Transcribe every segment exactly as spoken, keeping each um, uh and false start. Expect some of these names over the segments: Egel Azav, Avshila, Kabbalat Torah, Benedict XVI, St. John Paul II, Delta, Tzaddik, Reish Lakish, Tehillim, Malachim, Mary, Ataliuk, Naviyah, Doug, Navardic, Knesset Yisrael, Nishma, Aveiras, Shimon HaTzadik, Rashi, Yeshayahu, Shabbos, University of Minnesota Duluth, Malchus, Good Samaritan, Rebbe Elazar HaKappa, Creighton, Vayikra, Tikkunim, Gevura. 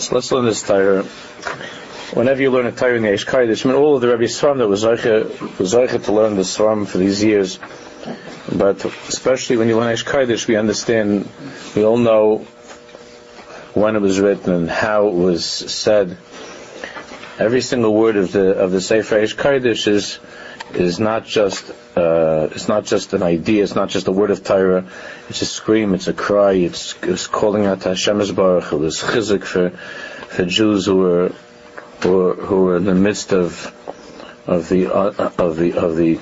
So let's learn this Torah. Whenever you learn a Torah in the Esh Kodesh, I mean, all of the Rebbe's Sfarim that was Zoche to learn the Sfarim for these years, but especially when you learn Esh Kodesh, we understand, we all know when it was written and how it was said. Every single word of the of the Sefer Esh Kodesh is is not just uh, it's not just an idea, it's not just a word of Torah. It's a scream, it's a cry, it's, it's calling out to Hashem Baruch. It was chizuk for for Jews who were who were, who were in the midst of of the uh, of the of the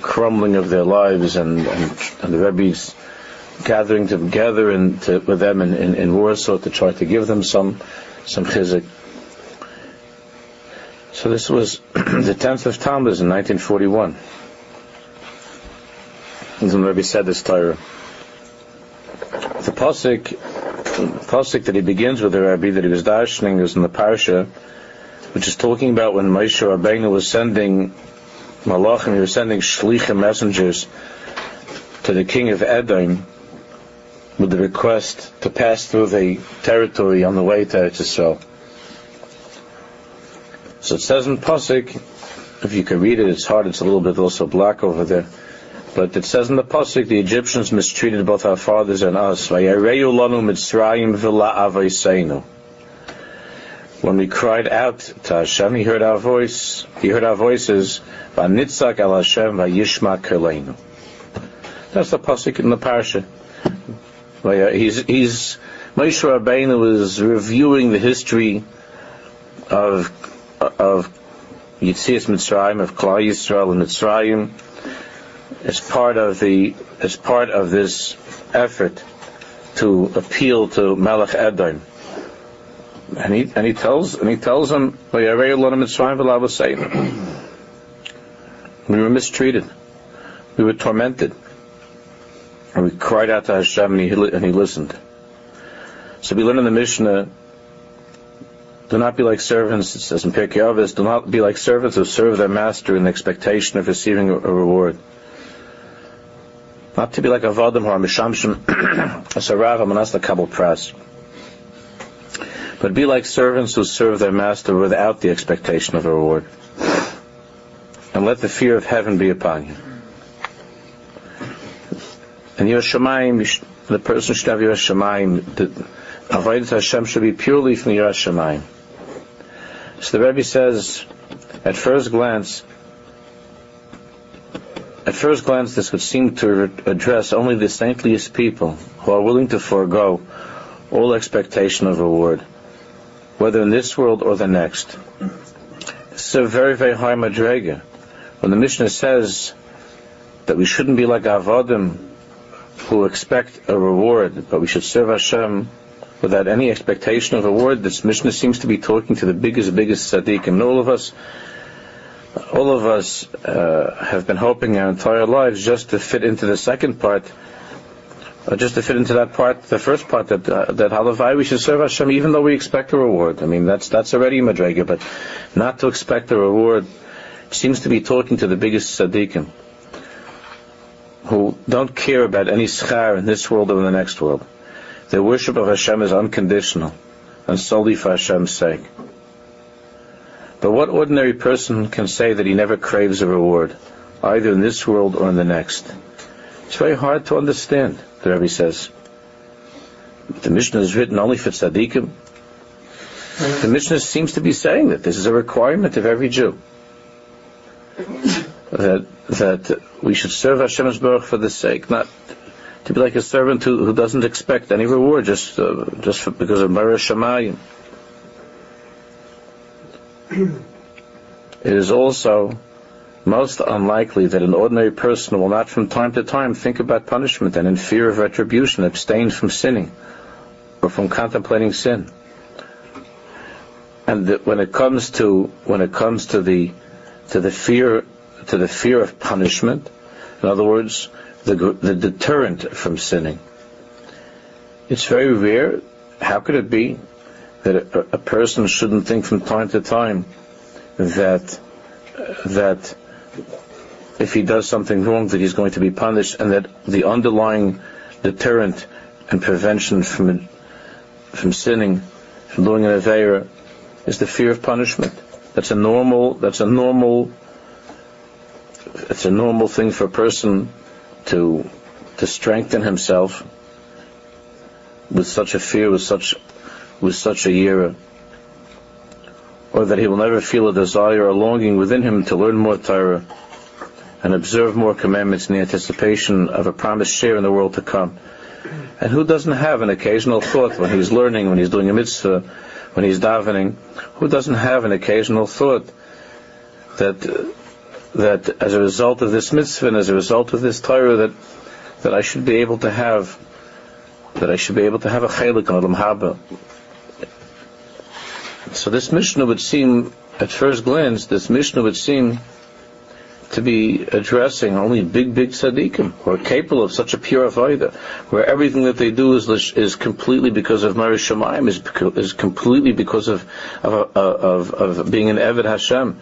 crumbling of their lives, and and, and the Rebbe's gathering together and to, with them in, in, in Warsaw to try to give them some some chizuk. So this was the tenth of Tammuz in nineteen forty-one. And when Rebbe said this Torah, the pasuk, the pasuk that he begins with, the Rebbe that he was darshening, is in the parsha, which is talking about when Moshe Rabbeinu was sending Malachim, he was sending shlichim, messengers, to the king of Edom with the request to pass through the territory on the way to Eretz Yisrael. So it says in pasuk, if you can read it, it's hard, it's a little bit also black over there, but it says in the pasuk, the Egyptians mistreated both our fathers and us. When we cried out to Hashem, He heard our voice, He heard our voices. That's the pasuk in the parsha. He's, he's, Moshe Rabbeinu was reviewing the history of of Yitzias Mitzrayim, of Klal Yisrael and Mitzrayim, as part of the as part of this effort to appeal to Melech Edom, and he and he tells and he tells him, we were mistreated, we were tormented, and we cried out to Hashem, and He and He listened. So we learn in the Mishnah, do not be like servants, it says in Pirkei Avos, do not be like servants who serve their master in the expectation of receiving a reward. Not to be like avadim who are mishamshim as a rav amanas lekabel pras. But be like servants who serve their master without the expectation of a reward. And let the fear of heaven be upon you. And Yerushalayim, the person should have Yerushalayim, the Aveiras Hashem should be purely from Yiras Shamayim. So the Rebbe says, at first glance, at first glance, this would seem to address only the saintliest people who are willing to forego all expectation of reward, whether in this world or the next. This is a very, very high madrega. When the Mishnah says that we shouldn't be like Avadim who expect a reward, but we should serve Hashem without any expectation of reward, this Mishnah seems to be talking to the biggest, biggest tzaddik. And all of us, all of us uh, have been hoping our entire lives just to fit into the second part, or just to fit into that part, the first part, that uh, that halavai, we should serve Hashem even though we expect a reward. I mean, that's that's already madrega, but not to expect a reward seems to be talking to the biggest tzaddikim, who don't care about any schar in this world or in the next world. The worship of Hashem is unconditional and solely for Hashem's sake. But what ordinary person can say that he never craves a reward, either in this world or in the next? It's very hard to understand, the Rebbe says. The Mishnah is written only for tzaddikim. The Mishnah seems to be saying that this is a requirement of every Jew, that that we should serve Hashem Baruch for the sake, not to be like a servant who, who doesn't expect any reward just uh, just for, because of Mara Shamayim. It is also most unlikely that an ordinary person will not from time to time think about punishment and in fear of retribution abstain from sinning or from contemplating sin. And that when it comes to when it comes to the to the fear to the fear of punishment, in other words, The, the deterrent from sinning, it's very rare. How could it be that a, a person shouldn't think from time to time that that if he does something wrong that he's going to be punished, and that the underlying deterrent and prevention from from sinning from doing an Aveira is the fear of punishment. That's a normal, that's a normal, it's a normal thing for a person to to strengthen himself with such a fear, with such with such a yira, or that he will never feel a desire or longing within him to learn more Torah and observe more commandments in the anticipation of a promised share in the world to come. And who doesn't have an occasional thought when he's learning, when he's doing a mitzvah, when he's davening? Who doesn't have an occasional thought that that as a result of this mitzvah and as a result of this Torah that that I should be able to have that I should be able to have a chelik in Olam Haba? So this Mishnah would seem, at first glance, this Mishnah would seem to be addressing only big, big tzaddikim who are capable of such a pure avodah, where everything that they do is is completely because of Meiras Shamayim, is because, is completely because of of of, of being an Eved Hashem.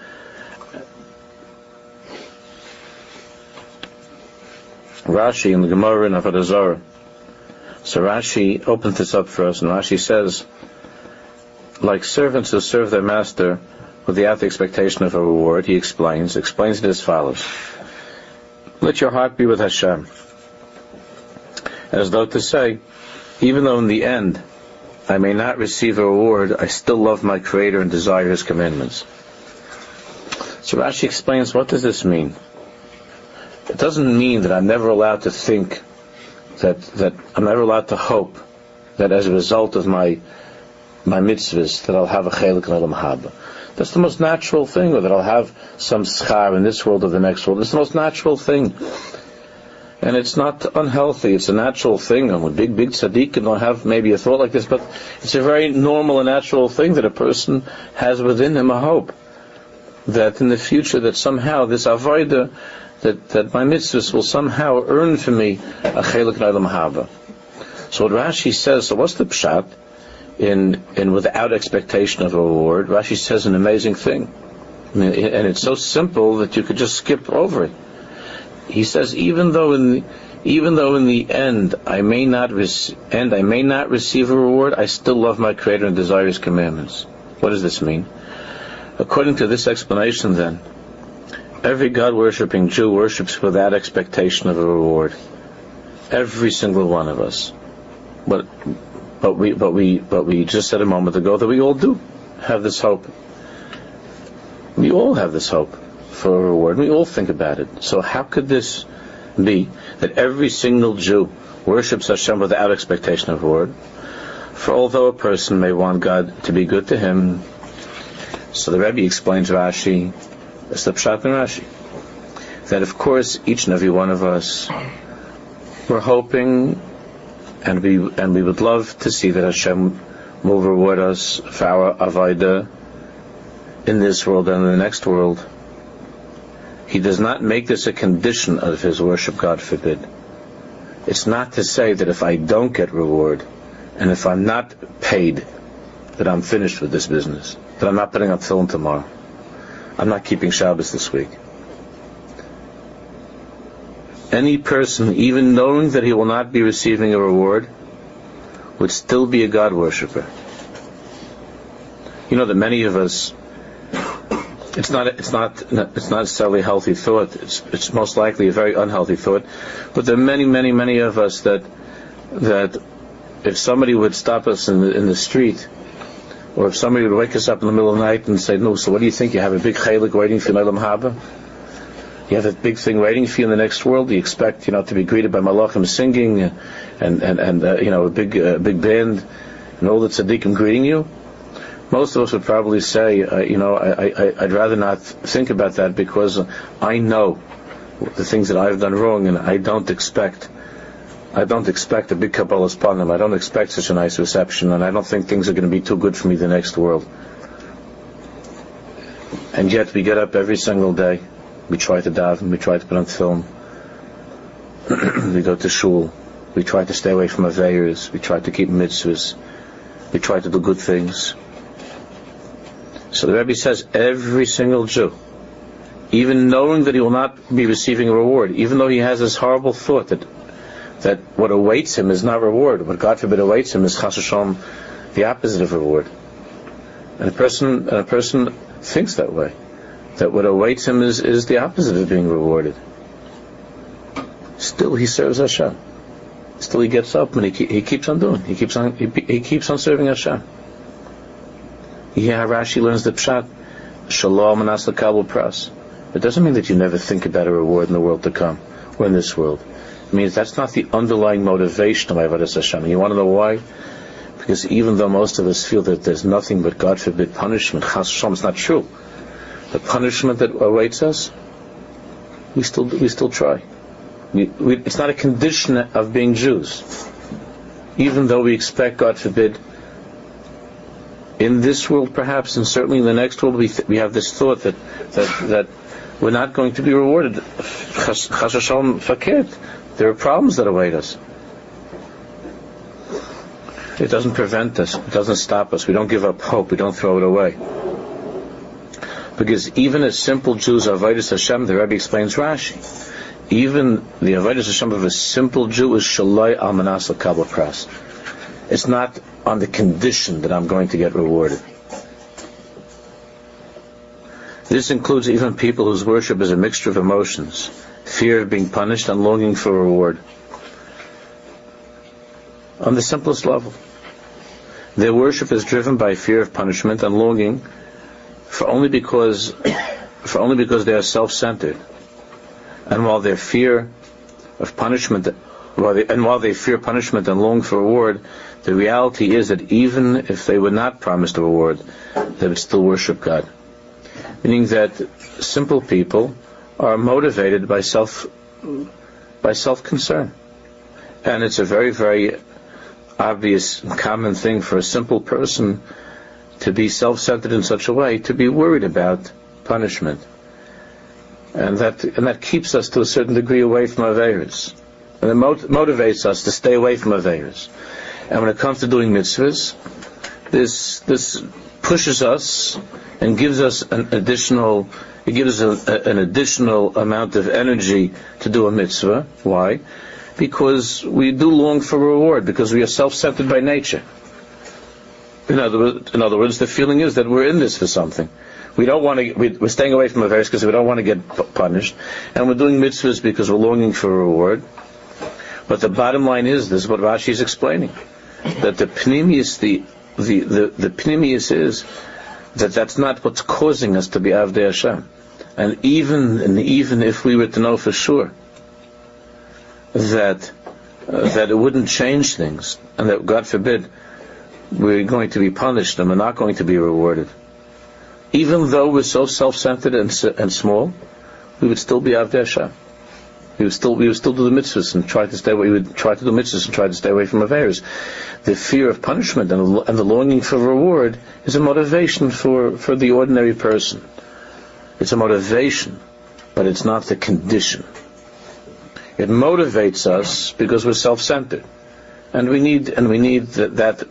Rashi in the Gemara in Avodah Zarah. So Rashi opens this up for us, and Rashi says, like servants who serve their master without the expectation of a reward, he explains, explains it as follows. Let your heart be with Hashem. As though to say, even though in the end I may not receive a reward, I still love my Creator and desire His commandments. So Rashi explains, what does this mean? It doesn't mean that I'm never allowed to think, that that I'm never allowed to hope that as a result of my my mitzvahs that I'll have a chelik in Olam Haba. That's the most natural thing, or that I'll have some schar in this world or the next world. It's the most natural thing. And it's not unhealthy, it's a natural thing. I'm a big, big tzaddik and I'll have maybe a thought like this, but it's a very normal and natural thing that a person has within him a hope that in the future that somehow this avodah, that, that my mitzvahs will somehow earn for me a chelik in Olam Haba. So what Rashi says, so what's the pshat? In, in without expectation of a reward, Rashi says an amazing thing, and it's so simple that you could just skip over it. He says, even though in the, even though in the end I may not rec- and I may not receive a reward, I still love my Creator and desire His commandments. What does this mean? According to this explanation, then, every God-worshipping Jew worships without expectation of a reward. Every single one of us, but. But we, but we, but we just said a moment ago that we all do have this hope. We all have this hope for a reward. We all think about it. So how could this be that every single Jew worships Hashem without expectation of reward? For although a person may want God to be good to him, so the Rebbe explains Rashi, it's the Pshat in Rashi, that of course each and every one of us we're hoping. And we and we would love to see that Hashem will reward us for our avodah in this world and in the next world. He does not make this a condition of his worship, God forbid. It's not to say that if I don't get reward and if I'm not paid, that I'm finished with this business, that I'm not putting up tefillin tomorrow, I'm not keeping Shabbos this week. Any person, even knowing that he will not be receiving a reward, would still be a God worshipper. You know that many of us, it's not, it's not, it's not necessarily a healthy thought. It's, it's most likely a very unhealthy thought. But there are many, many, many of us that that if somebody would stop us in the, in the street, or if somebody would wake us up in the middle of the night and say, "No, so what do you think? You have a big chaylik waiting for Olam Haba? You have that big thing waiting for you in the next world. You expect, you know, to be greeted by Malachim singing, and and and uh, you know, a big uh, big band, and all the tzaddikim greeting you." Most of us would probably say, uh, you know, I, I I'd rather not think about that because I know the things that I've done wrong, and I don't expect, I don't expect a big Kabbalah upon them. I don't expect such a nice reception, and I don't think things are going to be too good for me the next world. And yet we get up every single day. We try to daven, we try to put on film, we go to shul, we try to stay away from aveiras, we try to keep mitzvahs, we try to do good things. So the Rebbe says every single Jew, even knowing that he will not be receiving a reward, even though he has this horrible thought that that what awaits him is not reward, what God forbid awaits him is chas v'shalom, the opposite of reward. And a person a person thinks that way, that what awaits him is, is the opposite of being rewarded. Still he serves Hashem. Still he gets up and he, he keeps on doing. He keeps on he, he keeps on serving Hashem. You hear how Rashi learns the pshat, Shalom and Asla Kabul Pras. It doesn't mean that you never think about a reward in the world to come, or in this world. It means that's not the underlying motivation of Aveiras Hashem. You want to know why? Because even though most of us feel that there's nothing but, God forbid, punishment, Chas V'Shalom, it's not true. The punishment that awaits us, we still we still try. We, we, it's not a condition of being Jews. Even though we expect, God forbid, in this world perhaps, and certainly in the next world, we th- we have this thought that that that we're not going to be rewarded. Chas V'Shalom fakir. There are problems that await us. It doesn't prevent us. It doesn't stop us. We don't give up hope. We don't throw it away. Because even as simple Jews, Aveiras Hashem, the Rebbe explains Rashi, even the Aveiras Hashem of a simple Jew is Shalai Almanas L'Kabel Pras. It's not on the condition that I'm going to get rewarded. This includes even people whose worship is a mixture of emotions, fear of being punished and longing for a reward. On the simplest level, their worship is driven by fear of punishment and longing for only because for only because they are self-centered. And while their fear of punishment while they, and while they fear punishment and long for reward, the reality is that even if they were not promised a reward, they would still worship God. Meaning that simple people are motivated by self by self-concern. And it's a very, very obvious, common thing for a simple person to be self-centered in such a way, to be worried about punishment. And that and that keeps us to a certain degree away from Aveiras. And it mot- motivates us to stay away from Aveiras. And when it comes to doing mitzvahs, this this pushes us and gives us an additional it gives us a, an additional amount of energy to do a mitzvah. Why? Because we do long for reward, because we are self-centered by nature. In other words, in other words the feeling is that we're in this for something. We don't want to. We're staying away from Aveiras because we don't want to get punished, and we're doing mitzvahs because we're longing for a reward. But the bottom line is, this is what Rashi is explaining, that the pnimius, the the the, the pnimius is that that's not what's causing us to be Evdei Hashem. And even and even if we were to know for sure that uh, that it wouldn't change things, and that, God forbid, we're going to be punished and we're not going to be rewarded, even though we're so self-centered and and small, we would still be Evdei Hashem. We would still we would still do the mitzvahs and try to stay away. We would try to do mitzvahs and try to stay away from Aveiras. The fear of punishment and and the longing for reward is a motivation for for the ordinary person. It's a motivation, but it's not the condition. It motivates us because we're self-centered, and we need and we need that, that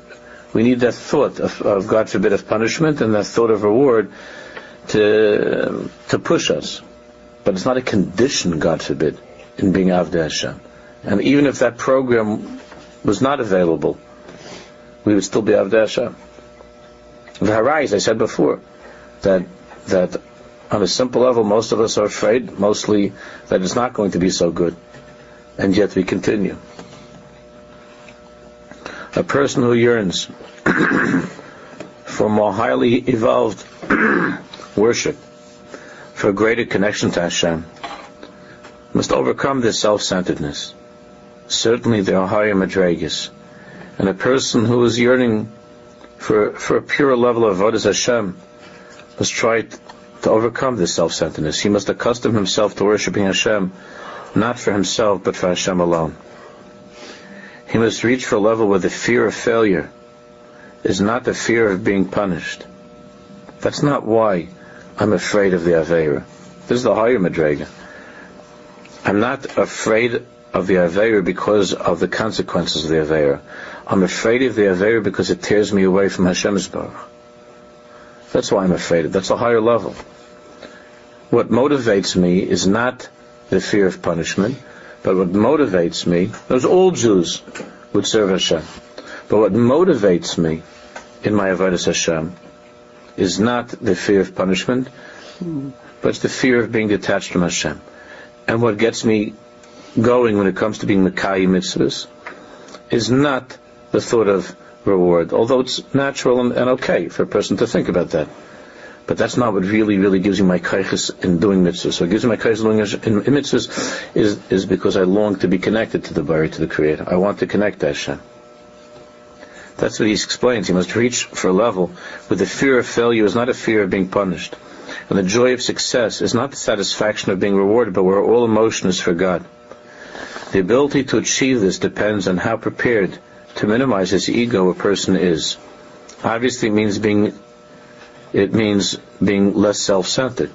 we need that thought of, of God forbid, of punishment and that thought of reward to to push us. But it's not a condition, God forbid, in being Evdei Hashem. And even if that program was not available, we would still be Evdei Hashem. The Harais, I said before, that that on a simple level, most of us are afraid, mostly, that it's not going to be so good. And yet we continue. A person who yearns for more highly evolved worship, for a greater connection to Hashem, must overcome this self-centeredness. Certainly there are higher madrigas. And a person who is yearning for for a pure level of Avodas Hashem must try to To overcome this self-centeredness. He must accustom himself to worshiping Hashem, not for himself, but for Hashem alone. He must reach for a level where the fear of failure is not the fear of being punished. That's not why I'm afraid of the Aveira. This is the higher Madrega. I'm not afraid of the Aveira because of the consequences of the Aveira. I'm afraid of the Aveira because it tears me away from Hashem's Baruch. That's why I'm afraid of. That's a higher level. What motivates me is not the fear of punishment, but what motivates me, those all Jews would serve Hashem, but what motivates me in my Avodas Hashem is not the fear of punishment, but it's the fear of being detached from Hashem. And what gets me going when it comes to being Mekayim mitzvahs is not the thought of reward, although it's natural and, and okay for a person to think about that. But that's not what really, really gives me my kaiches in doing mitzvahs. So what gives me my kaiches in, in mitzvahs is, is because I long to be connected to the Bari, to the Creator. I want to connect to Hashem. That's what he explains. He must reach for a level where the fear of failure is not a fear of being punished. And the joy of success is not the satisfaction of being rewarded, but where all emotion is for God. The ability to achieve this depends on how prepared to minimize his ego a person is. Obviously, it means being, it means being less self-centered.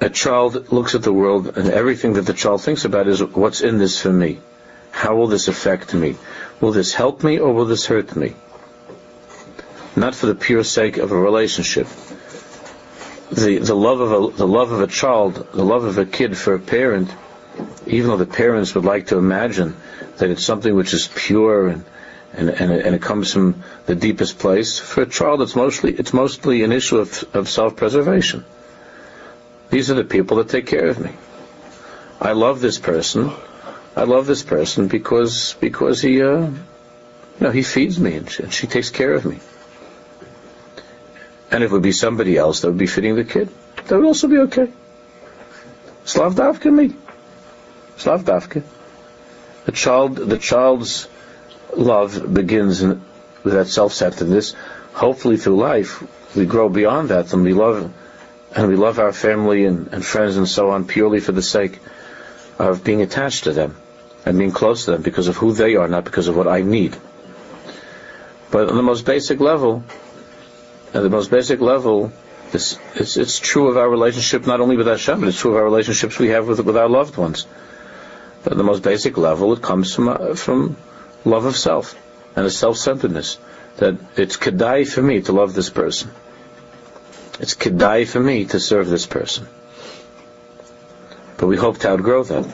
A child looks at the world, and everything that the child thinks about is, what's in this for me? How will this affect me? Will this help me or will this hurt me? Not for the pure sake of a relationship. The the love of a the love of a child, the love of a kid for a parent, even though the parents would like to imagine that it's something which is pure and and and, and it comes from the deepest place, for a child it's mostly it's mostly an issue of, of self-preservation. These are the people that take care of me. I love this person. I love this person because because he uh, you know, he feeds me and she, and she takes care of me. And if it would be somebody else that would be feeding the kid, that would also be okay. Slav Davka me. Slav Davka. The child the child's love begins in, with that self-centeredness. Hopefully through life we grow beyond that and we love and we love our family and, and friends and so on purely for the sake of being attached to them and being close to them because of who they are, not because of what I need. But on the most basic level, at the most basic level, it's, it's, it's true of our relationship not only with Hashem, but it's true of our relationships we have with with our loved ones. But at the most basic level, it comes from uh, from love of self and a self-centeredness that it's kedai for me to love this person. It's kedai for me to serve this person. But we hope to outgrow that.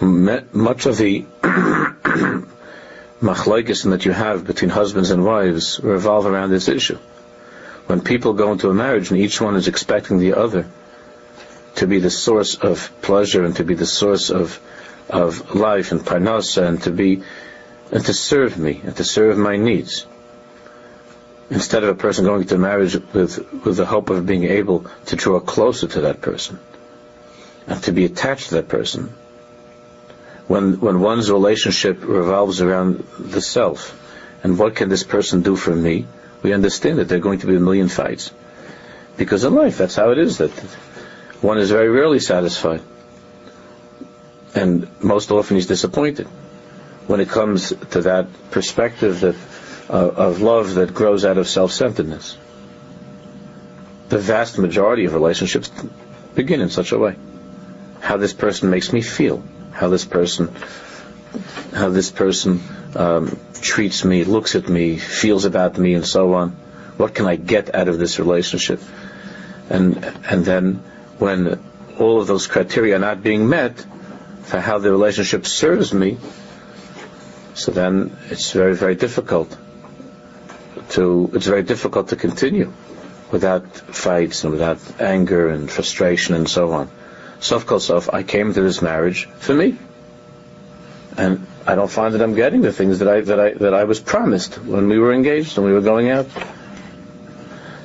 Much of the machlokes that you have between husbands and wives revolve around this issue. When people go into a marriage and each one is expecting the other to be the source of pleasure and to be the source of of life and parnasa and to be and to serve me and to serve my needs. Instead of a person going to marriage with, with the hope of being able to draw closer to that person and to be attached to that person. When when one's relationship revolves around the self and what can this person do for me, we understand that there are going to be a million fights. Because in life, that's how it is, that one is very rarely satisfied and most often he's disappointed. When it comes to that perspective that of love that grows out of self-centeredness. The vast majority of relationships begin in such a way. How this person makes me feel, how this person how this person um, treats me, looks at me, feels about me and so on. What can I get out of this relationship? And and then when all of those criteria are not being met for how the relationship serves me, so then it's very, very difficult. To, it's very difficult to continue without fights and without anger and frustration and so on. Sof kol sof, I came to this marriage for me, and I don't find that I'm getting the things that I that I that I was promised when we were engaged and we were going out.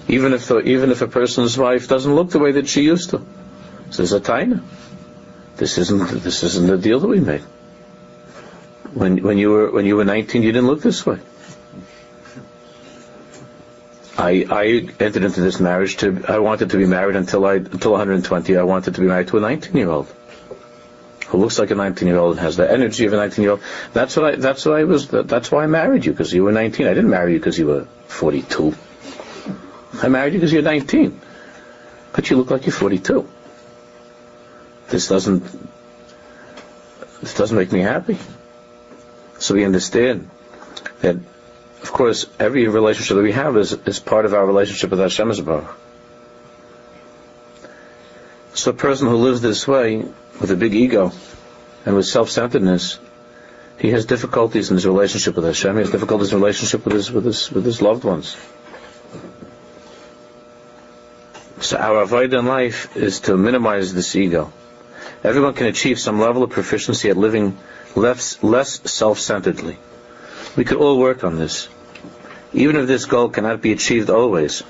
Even if the, even if a person's wife doesn't look the way that she used to, this is a taina. This isn't this isn't the deal that we made. When when you were when you were nineteen, you didn't look this way. I, I entered into this marriage to, I wanted to be married until I, until one hundred twenty, I wanted to be married to a nineteen-year-old who looks like a nineteen-year-old and has the energy of a nineteen-year-old. That's what I, that's what I was, that's why I married you, because you were nineteen. I didn't marry you because you were forty-two. I married you because you're nineteen. But you look like you're forty-two. This doesn't, this doesn't make me happy. So we understand that of course, every relationship that we have is, is part of our relationship with Hashem Yisbarach. So a person who lives this way, with a big ego, and with self-centeredness, He has difficulties in his relationship with Hashem. He has difficulties in relationship with his with his with his loved ones. So our avodah in life is to minimize this ego. Everyone can achieve some level of proficiency at living less, less self-centeredly. We could all work on this. Even if this goal cannot be achieved always,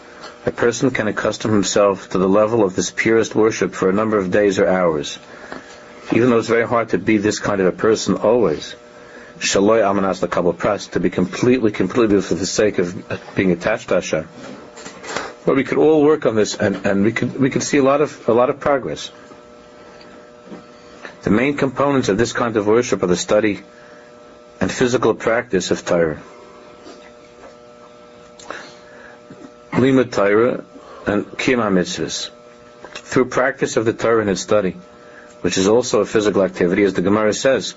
a person can accustom himself to the level of this purest worship for a number of days or hours. Even though it's very hard to be this kind of a person always, Shaloi Amanas L'Kabel Pras, to be completely, completely for the sake of being attached to Hashem. But we could all work on this, and, and we could we could see a lot of a lot of progress. The main components of this kind of worship are the study and physical practice of Torah. Limud Torah and Kiyum HaMitzvos. Through practice of the Torah and its study, which is also a physical activity, as the Gemara says,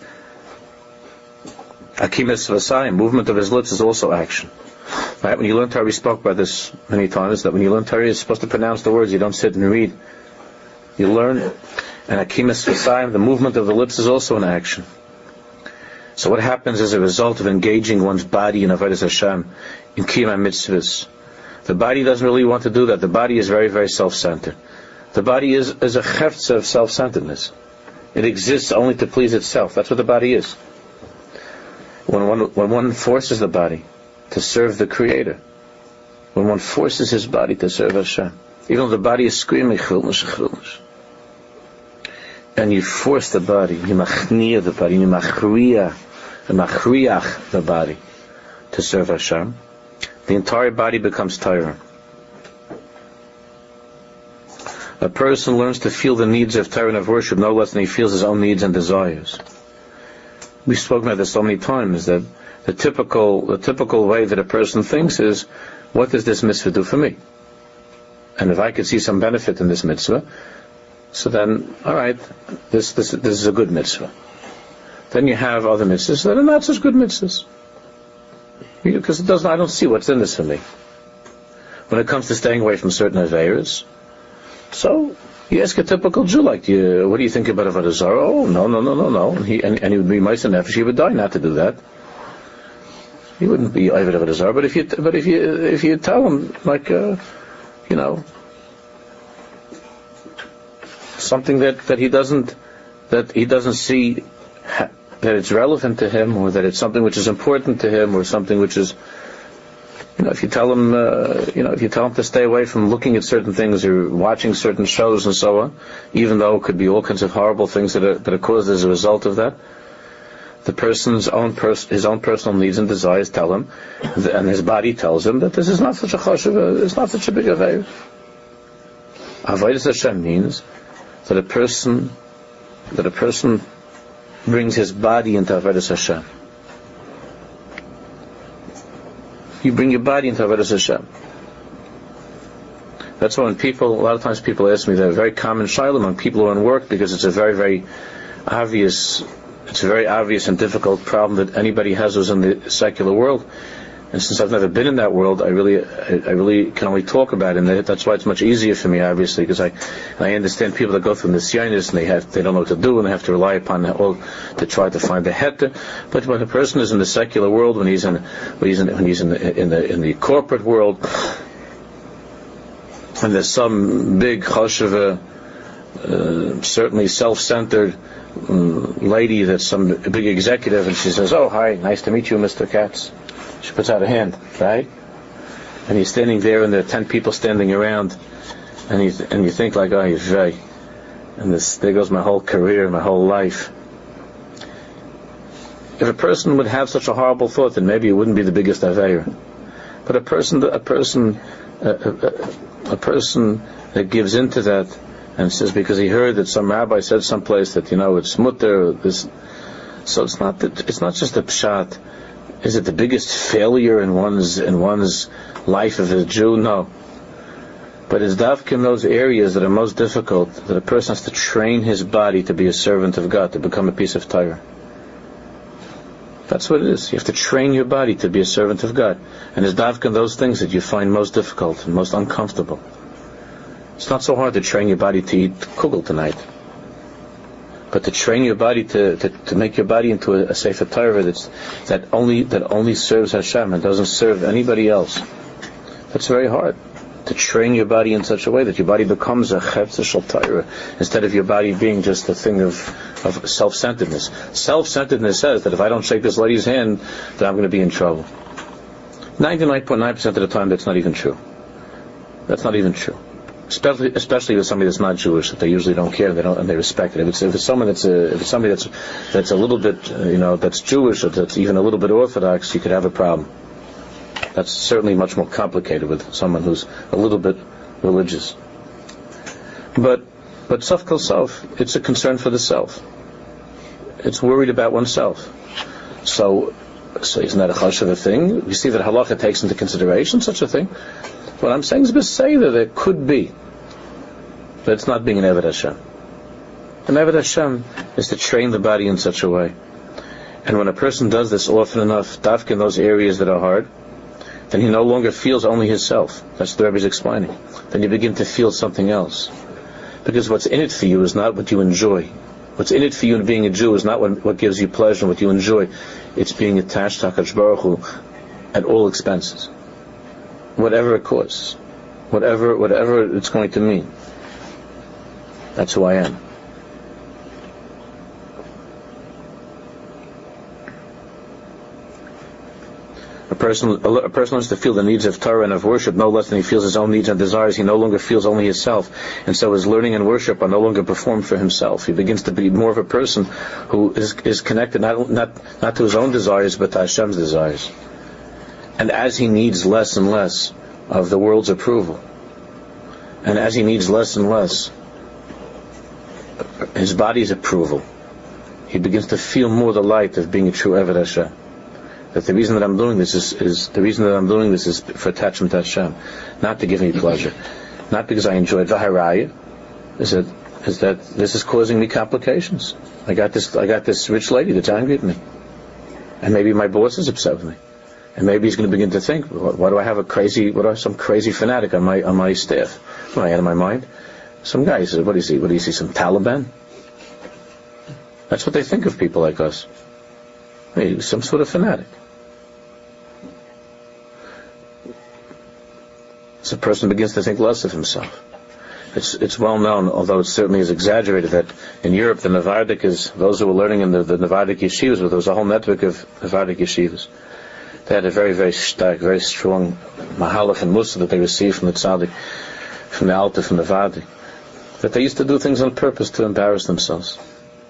Akimas Vasai, movement of his lips is also action. Right? When you learn Torah, we spoke about this many times, that when you learn Torah, you're supposed to pronounce the words, you don't sit and read. You learn. And Akimas Vasayim, the movement of the lips, is also an action. So what happens as a result of engaging one's body in Aveiras Hashem, in Kiyum HaMitzvos? The body doesn't really want to do that. The body is very, very self-centered. The body is, is a cheftza of self-centeredness. It exists only to please itself. That's what the body is. When one, when one forces the body to serve the Creator, when one forces his body to serve Hashem, even though the body is screaming, chilnish, chilnish, and you force the body, you machniya the body, you machriya, you machriach the body to serve Hashem, the entire body becomes Torah. A person learns to feel the needs of Torah and of worship no less than he feels his own needs and desires. We've spoken about this so many times, that the typical the typical way that a person thinks is, what does this mitzvah do for me? And if I could see some benefit in this mitzvah, so then, all right, this this this is a good mitzvah. Then you have other mitzvahs that are not such good mitzvahs, because it doesn't. I don't see what's in this for me. When it comes to staying away from certain aveiras, so you ask a typical Jew, like, do you, what do you think about avodah zarah? Oh, no, no, no, no, no. And he and, and he would be ma'aser nefesh. He would die not to do that. He wouldn't be oived avodah zarah. But if you but if you if you tell him, like, uh, you know, something that, that he doesn't that he doesn't see ha- that it's relevant to him, or that it's something which is important to him, or something which is, you know, if you tell him uh, you know if you tell him to stay away from looking at certain things or watching certain shows and so on, even though it could be all kinds of horrible things that are that are caused as a result of that, the person's own pers- his own personal needs and desires tell him, and his body tells him that this is not such a chashuv, it's not such a big avayr. Aveiras Hashem means that a person, that a person brings his body into Aveiras Hashem. You bring your body into Aveiras Hashem. That's why when people, a lot of times people ask me, they're a very common shaila among people who are in work, because it's a very, very obvious, it's a very obvious and difficult problem that anybody has who's in the secular world. And since I've never been in that world, I really, I really can only talk about it. And that's why it's much easier for me, obviously, because I, I understand people that go through the nisyonos and they have, they don't know what to do, and they have to rely upon all to try to find the heter. But when a person is in the secular world, when he's in, when he's in, when he's in the, in the, in the corporate world, and there's some big chashuva, uh, certainly self-centered um, lady that's some big executive, and she says, "Oh, hi, nice to meet you, Mister Katz." She puts out a hand, right? And he's standing there, and there are ten people standing around, and you and you think, like, oh, he's very, and this there goes my whole career, my whole life. If a person would have such a horrible thought, then maybe it wouldn't be the biggest aveira. But a person, a person, a, a, a person that gives into that and says, because he heard that some rabbi said someplace that, you know, it's mutter, this, so it's not that, it's not just a pshat. Is it the biggest failure in one's in one's life as a Jew? No. But it's davka in those areas that are most difficult, that a person has to train his body to be a servant of God, to become a piece of Torah. That's what it is. You have to train your body to be a servant of God. And it's davka in those things that you find most difficult and most uncomfortable. It's not so hard to train your body to eat kugel tonight. but to train your body to, to, to make your body into a, a Sefer Torah that's that only that only serves Hashem and doesn't serve anybody else. That's very hard. To train your body in such a way that your body becomes a Chetz Shel Torah instead of your body being just a thing of, of self-centeredness. Self-centeredness says that if I don't shake this lady's hand, then I'm going to be in trouble. ninety-nine point nine percent of the time, that's not even true. That's not even true. Especially, especially with somebody that's not Jewish, that they usually don't care, they don't, and they respect it. If it's, if it's someone that's a, if it's somebody that's that's a little bit, you know, that's Jewish or that's even a little bit Orthodox, you could have a problem. That's certainly much more complicated with someone who's a little bit religious. But but self kol self, it's a concern for the self. It's worried about oneself. So so isn't that a chashuv thing? We see that halacha takes into consideration such a thing. What I'm saying is that there could be, but it's not being an Eved Hashem. An Eved Hashem is to train the body in such a way. And when a person does this often enough, dafka in those areas that are hard, then he no longer feels only himself. That's what the Rebbe is explaining. Then you begin to feel something else. Because what's in it for you is not what you enjoy. What's in it for you in being a Jew is not what, what gives you pleasure and what you enjoy. It's being attached to HaKadosh Baruch Hu at all expenses. Whatever it costs. Whatever, whatever it's going to mean. That's who I am. A person, a person learns to feel the needs of Torah and of worship no less than he feels his own needs and desires. He no longer feels only himself, and so his learning and worship are no longer performed for himself. He begins to be more of a person who is, is connected not, not, not to his own desires, but to Hashem's desires. And as he needs less and less of the world's approval, and as he needs less and less his body's approval, he begins to feel more the light of being a true Eved Hashem. That the reason that I'm doing this is, is the reason that I'm doing this is for attachment to Hashem, not to give me pleasure, not because I enjoy it. Vaharaya is that is that this is causing me complications. I got this I got this rich lady that's angry at me, and maybe my boss is upset with me, and maybe he's going to begin to think, why do I have a crazy, what do I have some crazy fanatic on my on my staff? Am I out of my mind? Some guy says, what is he? What do you see? Some Taliban? That's what they think of people like us. Maybe some sort of fanatic. So a person begins to think less of himself. It's it's well known, although it certainly is exaggerated, that in Europe the Navardic is, those who were learning in the, the Navardic yeshivas, well, there was a whole network of Navardic yeshivas. They had a very, very stark, very strong mahalach and mussar that they received from the Tzaddik, from the Alter, from the Navardic, that they used to do things on purpose to embarrass themselves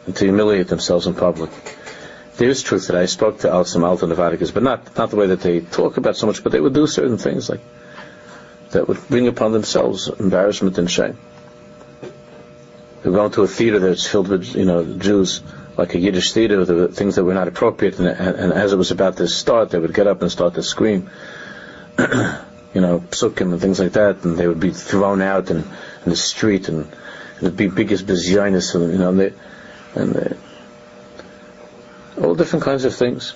and to humiliate themselves in public. There is truth that I spoke to some Alter Navadicas, but not, not the way that they talk about so much, but they would do certain things like that would bring upon themselves embarrassment and shame. They're going to a theater that's filled with, you know, Jews, like a Yiddish theater, with things that were not appropriate, and, and, and as it was about to start, they would get up and start to scream, you know, psukim and things like that, and they would be thrown out in, in the street, and it would be biggest busyness, and, you know, and they... And they all different kinds of things.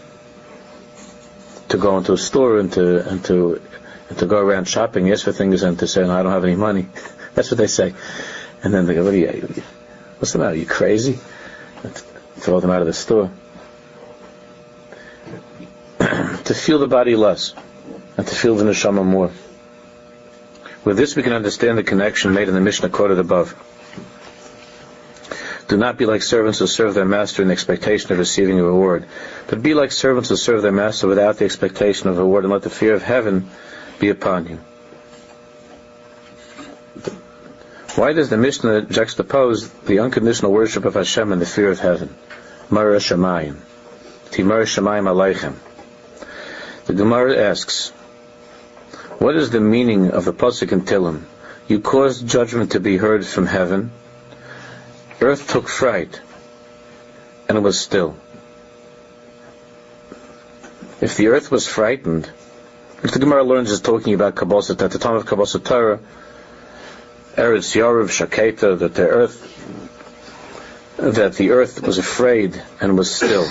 To go into a store and to and to and to go around shopping, yes, for things, and to say, no, I don't have any money. That's what they say. And then they go, what are you, what's the matter? Are you crazy? And throw them out of the store. To feel the body less and to feel the neshama more. With this we can understand the connection made in the Mishnah quoted above. Do not be like servants who serve their master in the expectation of receiving a reward, but be like servants who serve their master without the expectation of a reward, and let the fear of heaven be upon you. Why does the Mishnah juxtapose the unconditional worship of Hashem and the fear of heaven? Mara Shamayim. Timara Shamayim Aleichem. The Gemara asks, what is the meaning of the pasuk in Tehillim? You caused judgment to be heard from heaven. Earth took fright, and it was still. If the earth was frightened, which the Gemara learns is talking about Kabbalat, at the time of Kabbalat Torah, Eretz Yorav Shaketa, that the earth, that the earth was afraid and was still.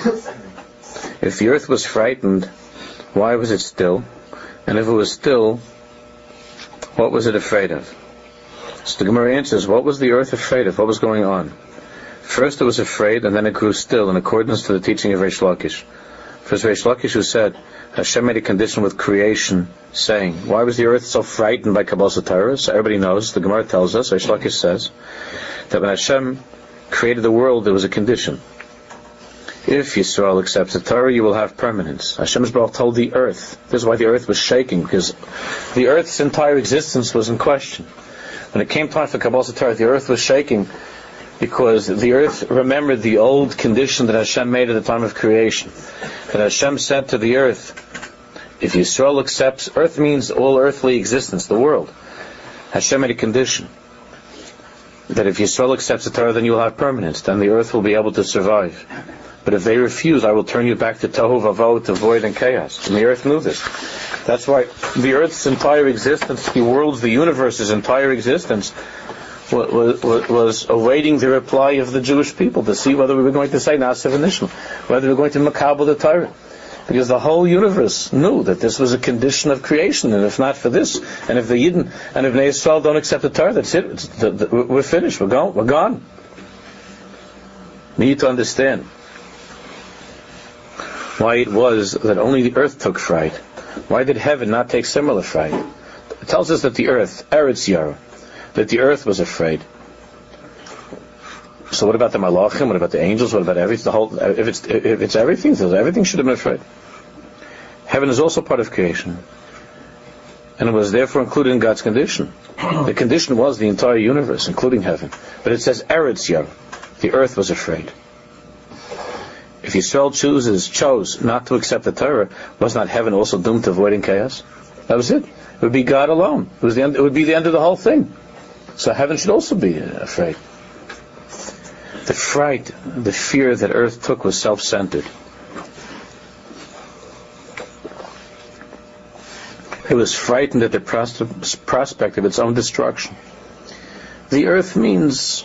If the earth was frightened, why was it still? And if it was still, what was it afraid of? So the Gemara answers, what was the earth afraid of? What was going on? first it was afraid, and then it grew still in accordance to the teaching of Reish Lakish. First Reish Lakish, who said, Hashem made a condition with creation, saying, why was the earth so frightened by Kabbalat Torah? So everybody knows, the Gemara tells us, Reish Lakish says, that when Hashem created the world, there was a condition. If Yisrael accepts the Torah, you will have permanence. Hashem told the earth. This is why the earth was shaking, because the earth's entire existence was in question. When it came time for Kabbalat Torah, the earth was shaking, because the earth remembered the old condition that Hashem made at the time of creation. That Hashem said to the earth, if Yisrael accepts, earth means all earthly existence, the world. Hashem made a condition that if Yisrael accepts the Torah, then you will have permanence, then the earth will be able to survive. But if they refuse, I will turn you back to Tohu Vavoh, to void and chaos. And the earth knew this. That's why the earth's entire existence, the world's, the universe's entire existence, Was, was, was awaiting the reply of the Jewish people to see whether we were going to say Nasiv and Nishma, whether we were going to Makabel the Torah, because the whole universe knew that this was a condition of creation, and if not for this, and if the Yidden and if Bnei Yisrael don't accept the Torah, that's it. It's, the, the, we're finished. We're gone. We're gone. We need to understand why it was that only the earth took fright. Why did heaven not take similar fright? It tells us that the earth, Eretz Yara, that the earth was afraid. So what about the Malachim? What about the angels? What about everything? The whole, if it's if it's everything, everything should have been afraid. Heaven is also part of creation, and it was therefore included in God's condition. The condition was the entire universe, including heaven. But it says Eretz Yara, the earth was afraid. If Yisrael chooses chose not to accept the Torah, was not heaven also doomed to avoiding chaos? That was it. It would be God alone. It was the end, it would be the end of the whole thing. So heaven should also be afraid. The fright, the fear that earth took was self-centered. It was frightened at the prospect of its own destruction. The earth means,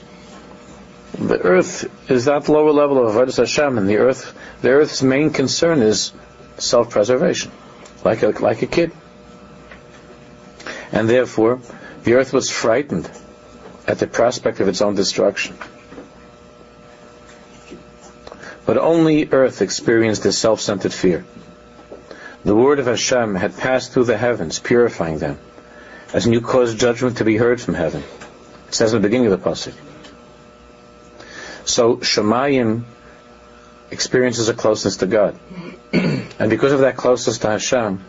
the earth is that lower level of Eved Hashem, and the earth, the earth's main concern is self-preservation, like a, like a kid. And therefore, the earth was frightened at the prospect of its own destruction. But only earth experienced this self-centered fear. The word of Hashem had passed through the heavens, purifying them, as new cause judgment to be heard from heaven. It says in the beginning of the Pasuk. So Shemayim experiences a closeness to God. And because of that closeness to Hashem,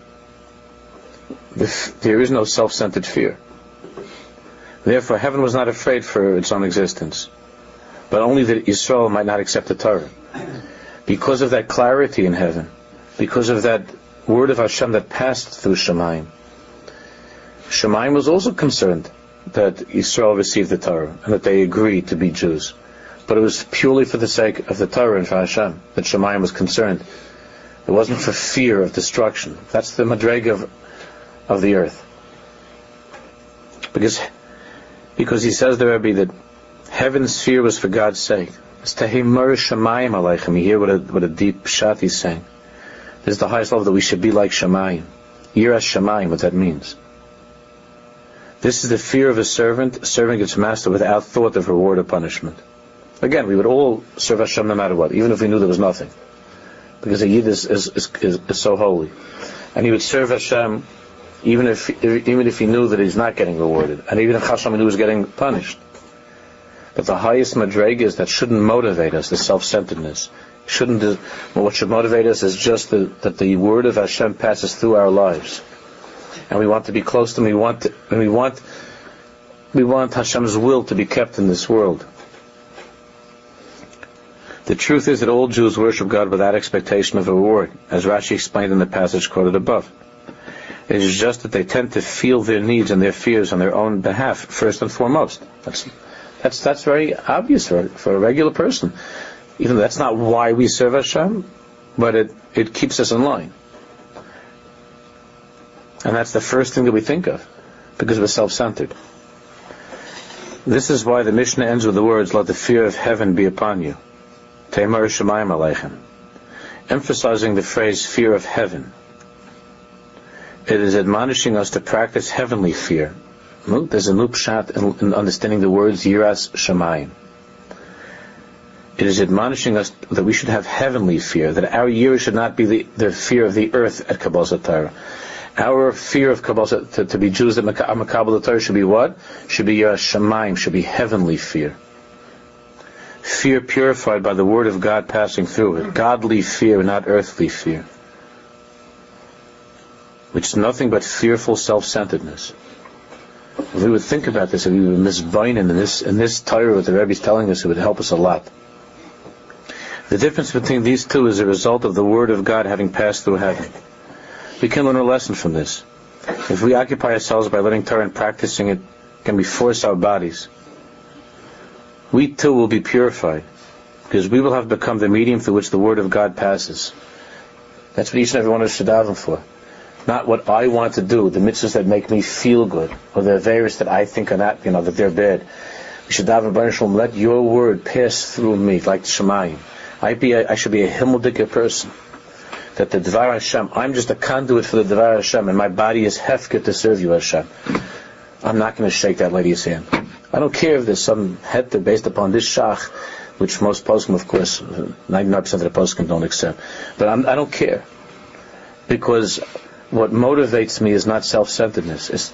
there is no self-centered fear. Therefore, heaven was not afraid for its own existence, but only that Yisrael might not accept the Torah. Because of that clarity in heaven, because of that word of Hashem that passed through Shemayim, Shemayim was also concerned that Yisrael received the Torah and that they agreed to be Jews. But it was purely for the sake of the Torah and for Hashem that Shemayim was concerned. It wasn't for fear of destruction. That's the madrega of, of the earth. Because... Because he says, the Rebbe, that heaven's fear was for God's sake. It's Tehimur Shemayim Aleichem. You hear what a, what a deep shot he's saying. This is the highest level, that we should be like Shemayim. Yiras Shemayim, what that means. This is the fear of a servant serving its master without thought of reward or punishment. Again, we would all serve Hashem no matter what, even if we knew there was nothing. Because a Yid is, is, is, is, is so holy. And he would serve Hashem Even if even if he knew that he's not getting rewarded, and even if Hashem knew he was getting punished. But the highest madrega is that shouldn't motivate us, the self-centeredness. Shouldn't do, well, what should motivate us is just the, that the word of Hashem passes through our lives, and we want to be close to Him. We want to, and we want we want Hashem's will to be kept in this world. The truth is that all Jews worship God without expectation of reward, as Rashi explained in the passage quoted above. It is just that they tend to feel their needs and their fears on their own behalf, first and foremost. That's that's that's very obvious for, for a regular person. Even though that's not why we serve Hashem, but it, it keeps us in line. And that's the first thing that we think of, because we're self-centered. This is why the Mishnah ends with the words, let the fear of heaven be upon you. Teimur Shemayim Aleichem. Emphasizing the phrase, fear of heaven. It is admonishing us to practice heavenly fear. There's a new pshat in understanding the words Yiras Shemayim. it is admonishing us that we should have heavenly fear, that our year should not be the, the fear of the earth at Kabbalat Torah. Our fear of Kabbalat, to, to be Jews that Kabbalat Torah should be what? Should be uh, Shemaim, should be heavenly fear. Fear purified by the word of God passing through it. Godly fear, not earthly fear. Which is nothing but fearful self-centeredness. If we would think about this, if we would misbind in this, in this Torah that the Rebbe is telling us, it would help us a lot. The difference between these two is a result of the word of God having passed through heaven. We can learn a lesson from this. If we occupy ourselves by learning Torah and practicing it, can we force our bodies? We too will be purified, because we will have become the medium through which the Word of God passes. That's what each and every one of us should daven for. Not what I want to do, the mitzvahs that make me feel good, or the aveiras that I think are not, you know, that they're bad. We should daven, B'nai Shalom, let your Word pass through me, like the Shemayim. I, be a, I should be a Himmeldike person. That the Dvar Hashem, I'm just a conduit for the Dvar Hashem, and my body is hefker to serve you, Hashem. I'm not going to shake that lady's hand. I don't care if there's some heter based upon this shach, which most poskim, of course, ninety-nine percent of the poskim don't accept. But I'm, I don't care. Because what motivates me is not self-centeredness. It's,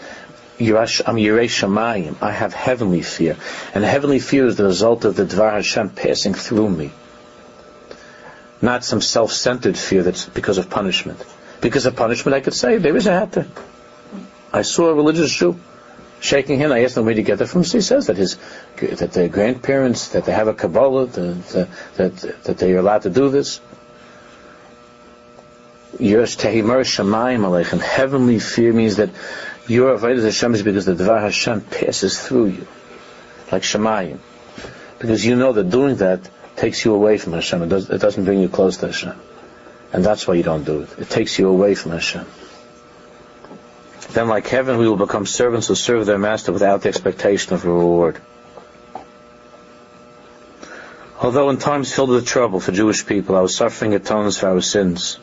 Yirash, I'm Yirei Shamayim. I have heavenly fear. And heavenly fear is the result of the Dvar Hashem passing through me. Not some self-centered fear that's because of punishment. Because of punishment, I could say, there is a heter. I saw a religious Jew. Shaking him, I asked him where to get that from. So he says that his, that their grandparents, that they have a Kabbalah, that that, that they are allowed to do this. Yeresh tehimar shamayim aleichem. Heavenly fear means that your Aveiras Hashem is because the Dvar Hashem passes through you, like shamayim, because you know that doing that takes you away from Hashem. It, does, it doesn't bring you close to Hashem, and that's why you don't do it. It takes you away from Hashem. Then like heaven, we will become servants who serve their master without the expectation of a reward. Although in times filled with trouble for Jewish people, our suffering atones for our sins.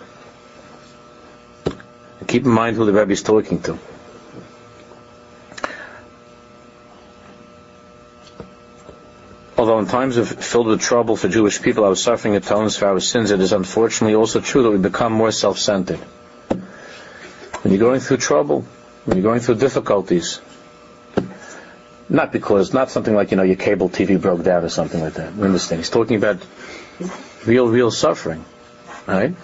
And keep in mind who the Rebbe is talking to. Although in times of filled with trouble for Jewish people, our suffering atones for our sins, it is unfortunately also true that we become more self-centered. When you're going through trouble, when you're going through difficulties, not because, not something like, you know, your cable T V broke down or something like that. Understand? He's talking about real, real suffering, right?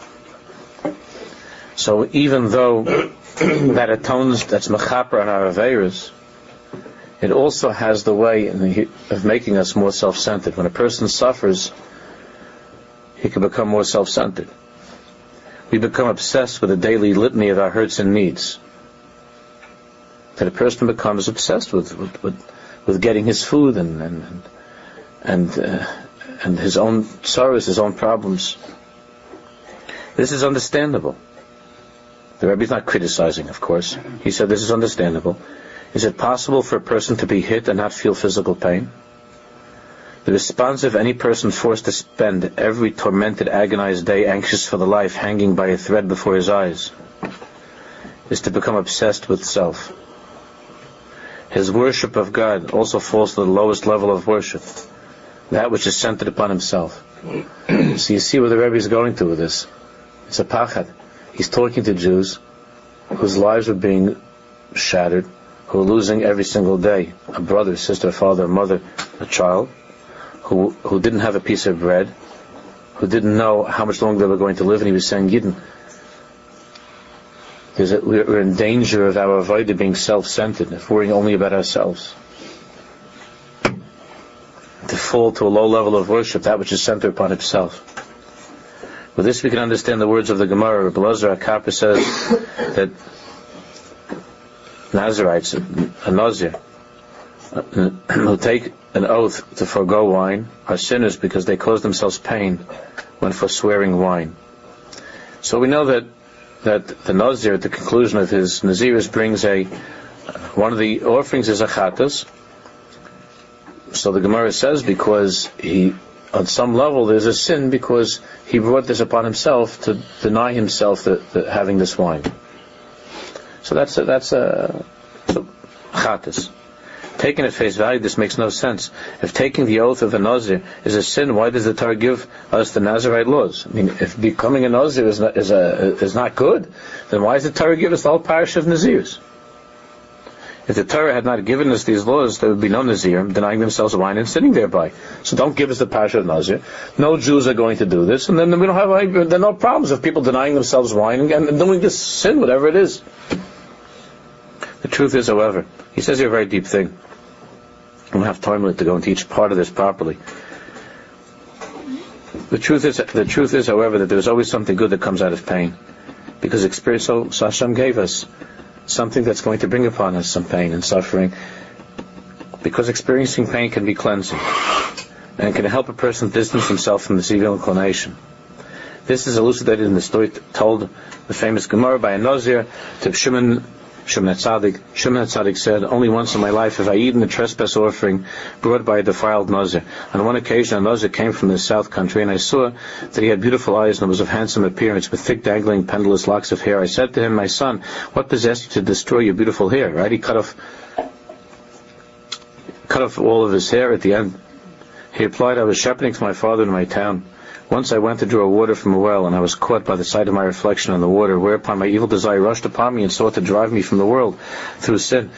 So even though that atones, that's mechaper on our aveiras, it also has the way in the, of making us more self-centered. When a person suffers, he can become more self-centered. We become obsessed with a daily litany of our hurts and needs. That a person becomes obsessed with with, with, with getting his food and and and, uh, and his own sorrows, his own problems. This is understandable. The Rebbe is not criticizing, of course. He said this is understandable. Is it possible for a person to be hit and not feel physical pain? The response of any person forced to spend every tormented, agonized day anxious for the life hanging by a thread before his eyes is to become obsessed with self. His worship of God also falls to the lowest level of worship, that which is centered upon himself. So you see where the Rebbe is going to with this. It's a pachad. He's talking to Jews whose lives are being shattered, who are losing every single day a brother, sister, father, mother, a child, who who didn't have a piece of bread, who didn't know how much longer they were going to live, and he was saying, Yidden, a, we're in danger of our avodah being self-centered, of worrying only about ourselves. To fall to a low level of worship, that which is centered upon himself. With this we can understand the words of the Gemara. Rebbe Elazar HaKappa says that Nazirites, a Nazir, who take an oath to forego wine are sinners because they cause themselves pain when forswearing wine. So we know that that the Nazir at the conclusion of his Naziris brings a one of the offerings is a chatas. So the Gemara says because he on some level there's a sin because he brought this upon himself to deny himself the, the, having this wine. So that's a, that's a, a chatas. taken at face value, this makes no sense. If taking the oath of a Nazir is a sin, why does the Torah give us the Nazirite laws? I mean, if becoming a Nazir is not, is a, is not good, then why does the Torah give us the whole parish of Nazirs? If the Torah had not given us these laws, there would be no Nazirim denying themselves wine and sinning thereby. So don't give us the parasha of Nazir. No Jews are going to do this, and then we don't have there are no problems of people denying themselves wine and doing this sin, whatever it is. The truth is, however, he says here a very deep thing. I don't have time to go into each part of this properly. The truth is, the truth is, however, that there is always something good that comes out of pain, because experience so Hashem gave us. Something that's going to bring upon us some pain and suffering, because experiencing pain can be cleansing and can help a person distance himself from this evil inclination. This is elucidated in the story t- told the famous Gemara by a Nazir to Shimon Shimon Tzaddik. Shimon Tzaddik said, "Only once in my life have I eaten the trespass offering brought by a defiled Nazir. On one occasion, a Nazir came from the south country, and I saw that he had beautiful eyes and was of handsome appearance, with thick, dangling, pendulous locks of hair. I said to him, 'My son, what possessed you to destroy your beautiful hair?'" Right? He cut off, cut off all of his hair at the end. He replied, "I was shepherding to my father in my town. Once I went to draw water from a well, and I was caught by the sight of my reflection on the water, whereupon my evil desire rushed upon me and sought to drive me from the world through sin."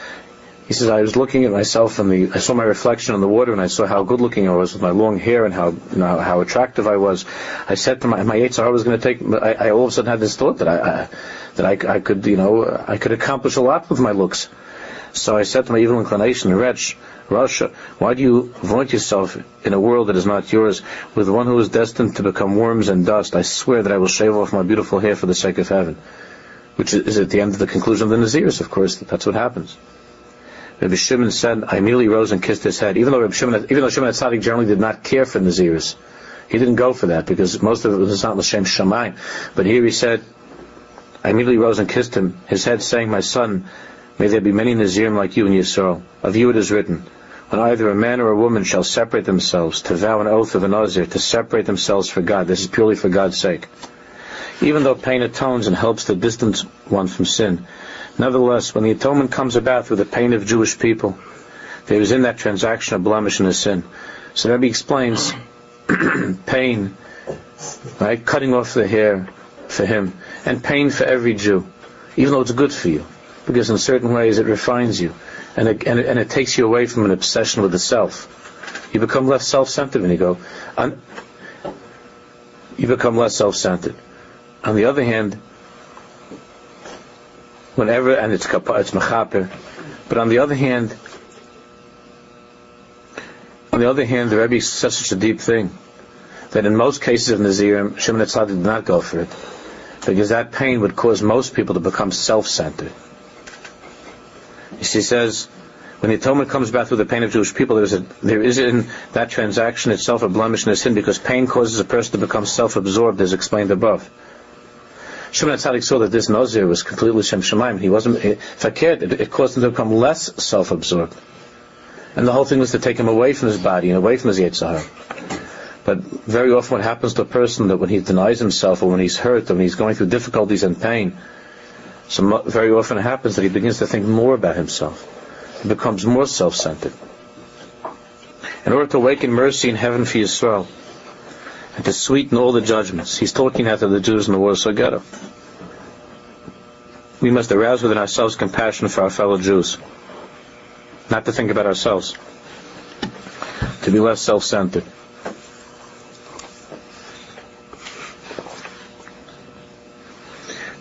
He says, "I was looking at myself, and the, I saw my reflection on the water, and I saw how good-looking I was with my long hair, and how you know, how attractive I was. I said to my my Yetzer Hara was going to take. I, I all of a sudden had this thought that I, I that I, I could you know I could accomplish a lot with my looks. So I said to my evil inclination, 'Wretch, Russia, why do you vaunt yourself in a world that is not yours, with one who is destined to become worms and dust? I swear that I will shave off my beautiful hair for the sake of heaven.'" Which is at the end of the conclusion of the Naziris, of course, that's what happens. Rabbi Shimon said, "I merely rose and kissed his head." Even though Rabbi Shimon, even though Shimon HaTzadik generally did not care for Naziris, he didn't go for that, because most of it was not L'Shem Shamayim. But here he said, "I immediately rose and kissed him, his head, saying, 'My son, may there be many Nazirim like you in Yisrael. Of you it is written, when either a man or a woman shall separate themselves to vow an oath of a Nazir, to separate themselves for God.'" This is purely for God's sake. Even though pain atones and helps to distance one from sin, nevertheless, when the atonement comes about through the pain of Jewish people, there is in that transaction a blemish and a sin. So Rebbe explains pain, right? Cutting off the hair for him, and pain for every Jew, even though it's good for you, because in certain ways it refines you, and it, and, it, and it takes you away from an obsession with the self. You become less self-centered when you go. On, you become less self-centered. On the other hand, whenever and it's it's mechaper, but on the other hand, on the other hand, the Rebbe says such a deep thing that in most cases of Nazirim, Shimon HaTzadik did not go for it, because that pain would cause most people to become self-centered. She says, when the atonement comes back through the pain of Jewish people, there is, a, there is in that transaction itself a blemish and a sin, because pain causes a person to become self-absorbed, as explained above. Shimon HaTzadik saw that this Nazir was completely Shem Shemaim. He wasn't, if I cared, it, it caused him to become less self-absorbed. And the whole thing was to take him away from his body and away from his Yetzer Hara. But very often what happens to a person, that when he denies himself, or when he's hurt, or when he's going through difficulties and pain, so very often it happens that he begins to think more about himself. He becomes more self-centered. In order to awaken mercy in heaven for Yisrael, and to sweeten all the judgments, he's talking out to the Jews in the Warsaw Ghetto, we must arouse within ourselves compassion for our fellow Jews. Not to think about ourselves. To be less self-centered.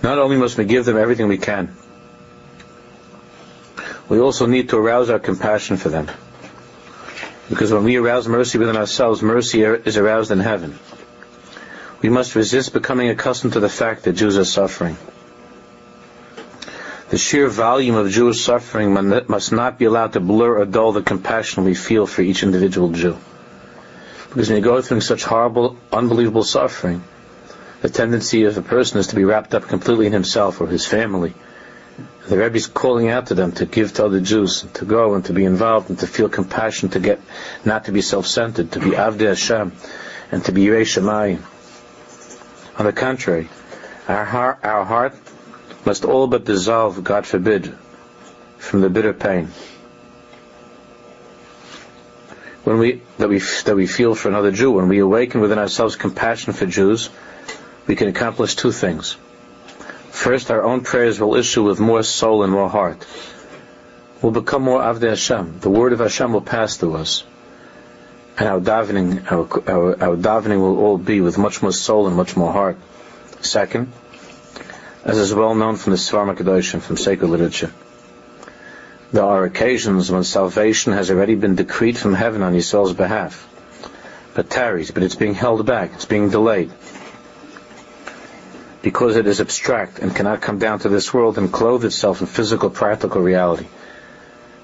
Not only must we give them everything we can, we also need to arouse our compassion for them. Because when we arouse mercy within ourselves, mercy is aroused in heaven. We must resist becoming accustomed to the fact that Jews are suffering. The sheer volume of Jewish suffering must not be allowed to blur or dull the compassion we feel for each individual Jew. Because when you go through such horrible, unbelievable suffering, the tendency of a person is to be wrapped up completely in himself or his family. The Rebbe is calling out to them to give to other Jews, to go and to be involved and to feel compassion, to get, not to be self-centered, to be Evdei Hashem, and to be Yirei Shamayim. On the contrary, our heart, our heart must all but dissolve, God forbid, from the bitter pain. when we that we that we feel for another Jew, when we awaken within ourselves compassion for Jews, we can accomplish two things. First, our own prayers will issue with more soul and more heart. We'll become more Evdei Hashem. The word of Hashem will pass through us, and our davening, our, our, our davening will all be with much more soul and much more heart. Second, as is well known from the Sfarim Kadesh and from sacred literature, there are occasions when salvation has already been decreed from heaven on Yisrael's behalf, but tarries, but it's being held back, it's being delayed, because it is abstract and cannot come down to this world and clothe itself in physical, practical reality.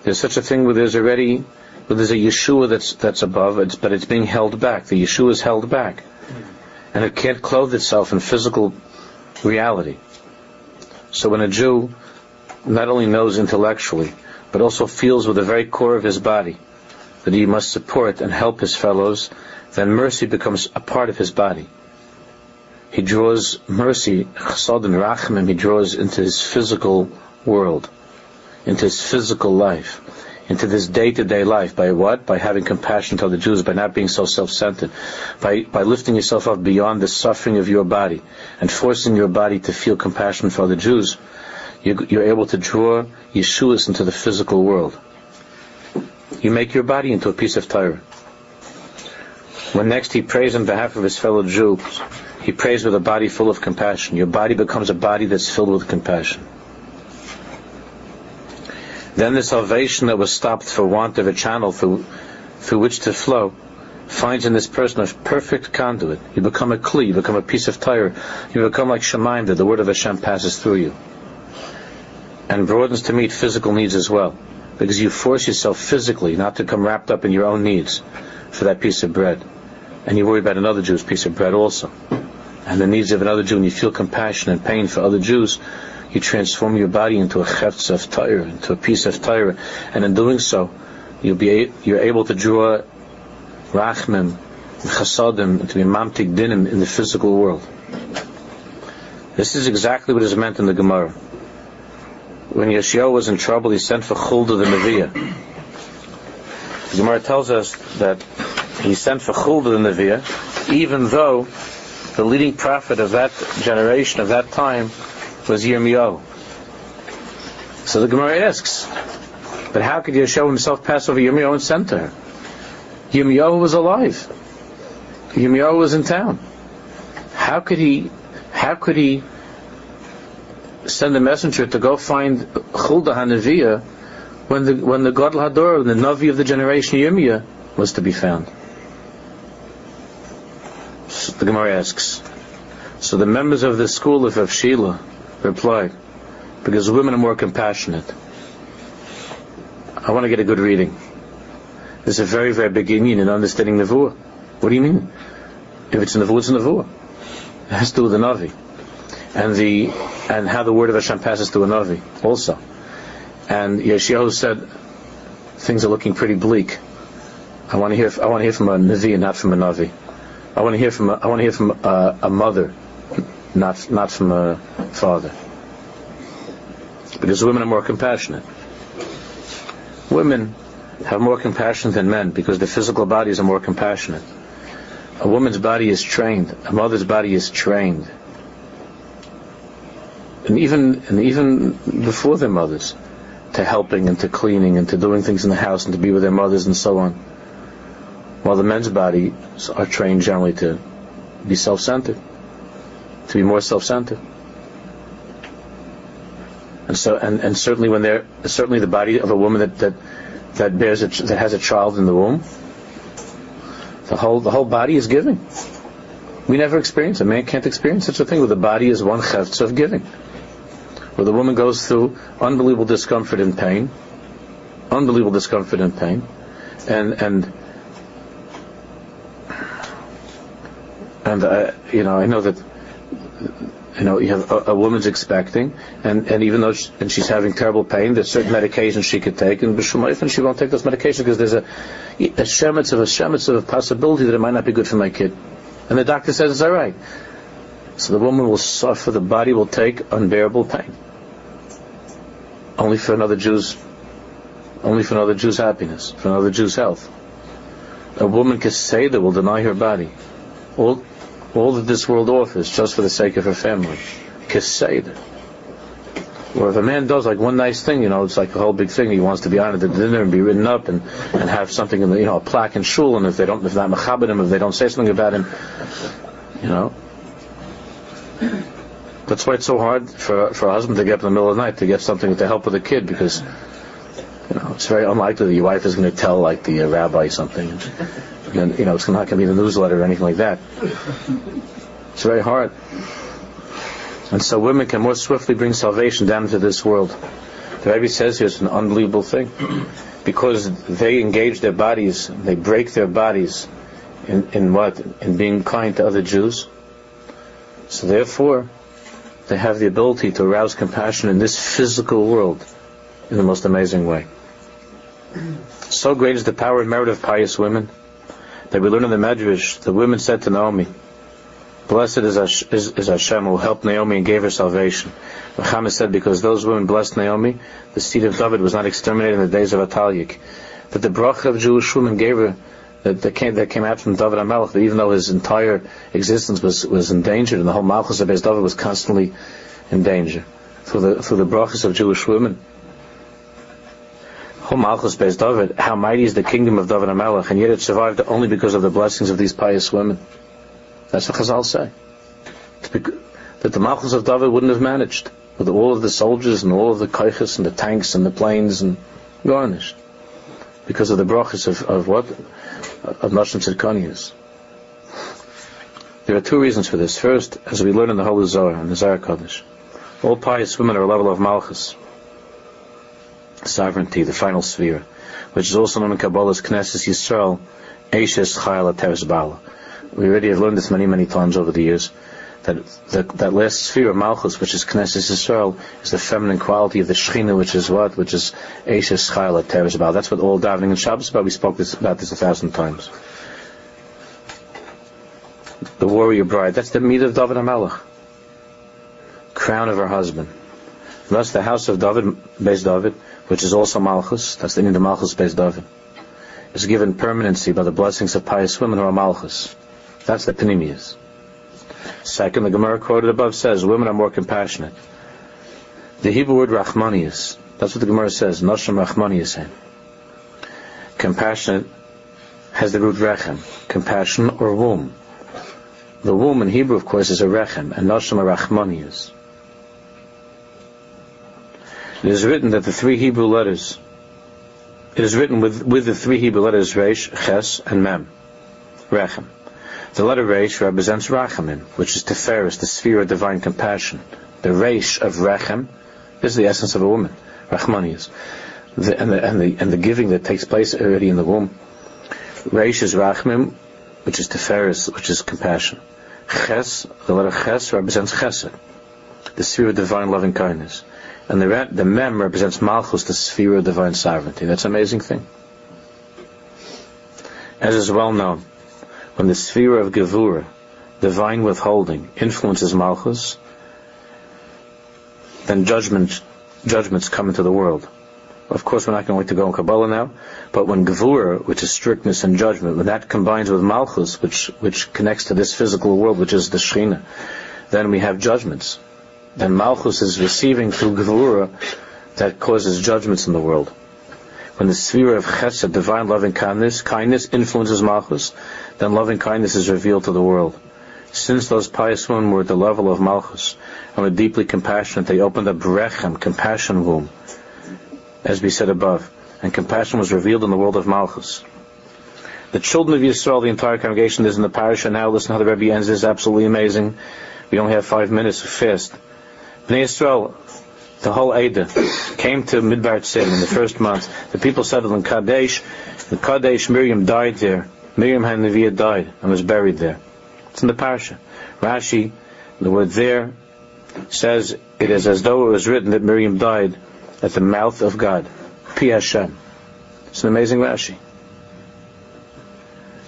There's such a thing where there's already, where there's a Yeshua that's that's above, it's, but it's being held back. The Yeshua is held back, and it can't clothe itself in physical reality. So when a Jew not only knows intellectually, but also feels with the very core of his body that he must support and help his fellows, then mercy becomes a part of his body. He draws mercy, chesed and rachmim, he draws into his physical world, into his physical life, into this day-to-day life. By what? By having compassion to the Jews, by not being so self-centered, by, by lifting yourself up beyond the suffering of your body and forcing your body to feel compassion for the Jews. You're able to draw Yeshuas into the physical world. You make your body into a piece of Torah. When next he prays on behalf of his fellow Jews, he prays with a body full of compassion. Your body becomes a body that's filled with compassion. Then the salvation that was stopped for want of a channel through through which to flow finds in this person a perfect conduit. You become a kli, you become a piece of Torah, you become like Shemaim, that the word of Hashem passes through you, and broadens to meet physical needs as well, because you force yourself physically not to come wrapped up in your own needs for that piece of bread, and you worry about another Jew's piece of bread also, and the needs of another Jew. And you feel compassion and pain for other Jews. You transform your body into a chetz of Torah, into a piece of Torah, and in doing so, you'll be you're able to draw rachmim, chasadim, to be mamtik dinim in the physical world. This is exactly what is meant in the Gemara. When Yeshua was in trouble, he sent for Chulda the Naviyah. The Gemara tells us that he sent for Chulda the Naviyah, even though the leading prophet of that generation, of that time, was Yirmiyahu. So the Gemara asks, but how could Yeshua himself pass over Yirmiyahu and send to her? Yirmiyahu was alive. Yirmiyahu was in town. How could he? How could he? Send a messenger to go find Chulda HaNaviyah when the when the Gadol Hador, the Navi of the generation Yirmiyah, was to be found? So the Gemara asks. So the members of the school of Avshila replied, because women are more compassionate. I want to get a good reading. There's a very, very big union in understanding Nevuah. What do you mean? If it's Nevuah, it's Nevuah. It has to do with the Navi. And the and how the word of Hashem passes through a Navi also. And Yeshayahu said, things are looking pretty bleak. I want to hear. I want to hear from a Navi and not from a Navi. I want to hear from. A, I want to hear from a, a mother, not not from a father. Because women are more compassionate. Women have more compassion than men because their physical bodies are more compassionate. A woman's body is trained. A mother's body is trained. And even and even before their mothers, to helping and to cleaning and to doing things in the house and to be with their mothers and so on. While the men's bodies are trained generally to be self-centered, to be more self-centered. And so and, and certainly when they're certainly the body of a woman that that, that bears a, that has a child in the womb, the whole the whole body is giving. We never experience it. A man can't experience such a thing where the body is one chetz of giving. Where the woman goes through unbelievable discomfort and pain, unbelievable discomfort and pain, and and and uh, you know I know that you know you have a, a woman's expecting, and, and even though she, and she's having terrible pain, there's certain medications she could take, and b'shumayif and she won't take those medications because there's a a shemitz of a shemitz of a possibility that it might not be good for my kid, and the doctor says it's all right. So the woman will suffer, the body will take unbearable pain. Only for another Jew's, only for another Jew's happiness, for another Jew's health. a woman can say that will deny her body. All, all that this world offers, just for the sake of her family. Kesed. Or if a man does like one nice thing, you know, it's like a whole big thing. He wants to be honored at dinner and be written up and, and have something in the, you know, a plaque in shul. And if they don't, if not mechabed him, if they don't say something about him, you know, that's why it's so hard for for a husband to get up in the middle of the night to get something with the help of the kid, because, you know, it's very unlikely that your wife is going to tell like the uh, rabbi something. And, you know, it's not going to be in the newsletter or anything like that. It's very hard. And so women can more swiftly bring salvation down to this world. The Rebbe says here, it's an unbelievable thing. Because they engage their bodies, they break their bodies in, in what? In being kind to other Jews. So therefore, they have the ability to arouse compassion in this physical world in the most amazing way. So great is the power and merit of pious women that we learn in the Medrash, the women said to Naomi, "Blessed is, Hash- is, is Hashem who helped Naomi and gave her salvation." Muhammad said, because those women blessed Naomi, the seed of David was not exterminated in the days of Ataliuk. That the bracha of Jewish women gave her, that, that, came, that came out from David HaMelech, that even though his entire existence was, was endangered, and the whole Malchus of Beis David was constantly in danger, through the, through the brachas of Jewish women. Whole Malchus Beis David, how mighty is the kingdom of David HaMelech, and yet it survived only because of the blessings of these pious women. That's what Chazal say. That the Malchus of David wouldn't have managed with all of the soldiers and all of the koiches and the tanks and the planes and garnished because of the brachas of, of what? Of Nashim Tzidkonius. There are two reasons for this. First, as we learn in the Holy Zohar, in the Zohar Kadesh, all pious women are a level of Malchus, sovereignty, the final sphere, which is also known in Kabbalah as Knesset Yisrael, Eishes Chayla Teres Bala. We already have learned this many, many times over the years, that the, that last sphere of Malchus, which is Knesset Yisrael, is the feminine quality of the Shechina, which is what? Which is Eishes Chayla Teres Bala. That's what all davening and Shabbos about. We spoke this, about this a thousand times. The warrior bride, that's the meat of David HaMelech, crown of her husband. And thus the house of David, Beis David, which is also Malchus, that's the name of Malchus Beis David, is given permanency by the blessings of pious women who are Malchus. That's the Panimius. Second, the Gemara quoted above says, women are more compassionate. The Hebrew word Rachmanius, that's what the Gemara says, Noshim Rachmanius. Compassionate has the root Rechem, compassion or womb. The womb in Hebrew, of course, is a Rechem, and Noshim Rachmanius. It is written that the three Hebrew letters, it is written with, with the three Hebrew letters Reish, Ches, and Mem, Rechem. The letter Reish represents Rachamim, which is Tiferes, the sphere of divine compassion. The Reish of Rechem is the essence of a woman, Rachmanius, the, and, the, and, the, and the giving that takes place already in the womb. Reish is Rachamim, which is Tiferes, which is compassion. Ches, the letter Ches represents Chesed, the sphere of divine loving kindness. And the, the Mem represents Malchus, the sphere of divine sovereignty. That's an amazing thing. As is well known, when the sphere of Gevura, divine withholding, influences Malchus, then judgment, judgments come into the world. Of course, we're not going to go in Kabbalah now, but when Gevura, which is strictness and judgment, when that combines with Malchus, which, which connects to this physical world, which is the Shechina, then we have judgments. Then Malchus is receiving through Gevura that causes judgments in the world. When the sphere of Chesed, divine loving kindness, kindness influences Malchus, then loving kindness is revealed to the world. Since those pious women were at the level of Malchus and were deeply compassionate, they opened up Rechem, compassion womb, as we said above, and compassion was revealed in the world of Malchus. The children of Yisrael, the entire congregation, is in the parish, and now listen how the Rebbe ends. This is absolutely amazing. We only have five minutes of fast. Bnei Yisrael, the whole Eidah, came to Midbar Tzim in the first month. The people settled in Kadesh. In Kadesh, Miriam died there. Miriam Hanaviyah died and was buried there. It's in the parasha. Rashi, the word there, says it is as though it was written that Miriam died at the mouth of God. Pi Hashem. It's an amazing Rashi.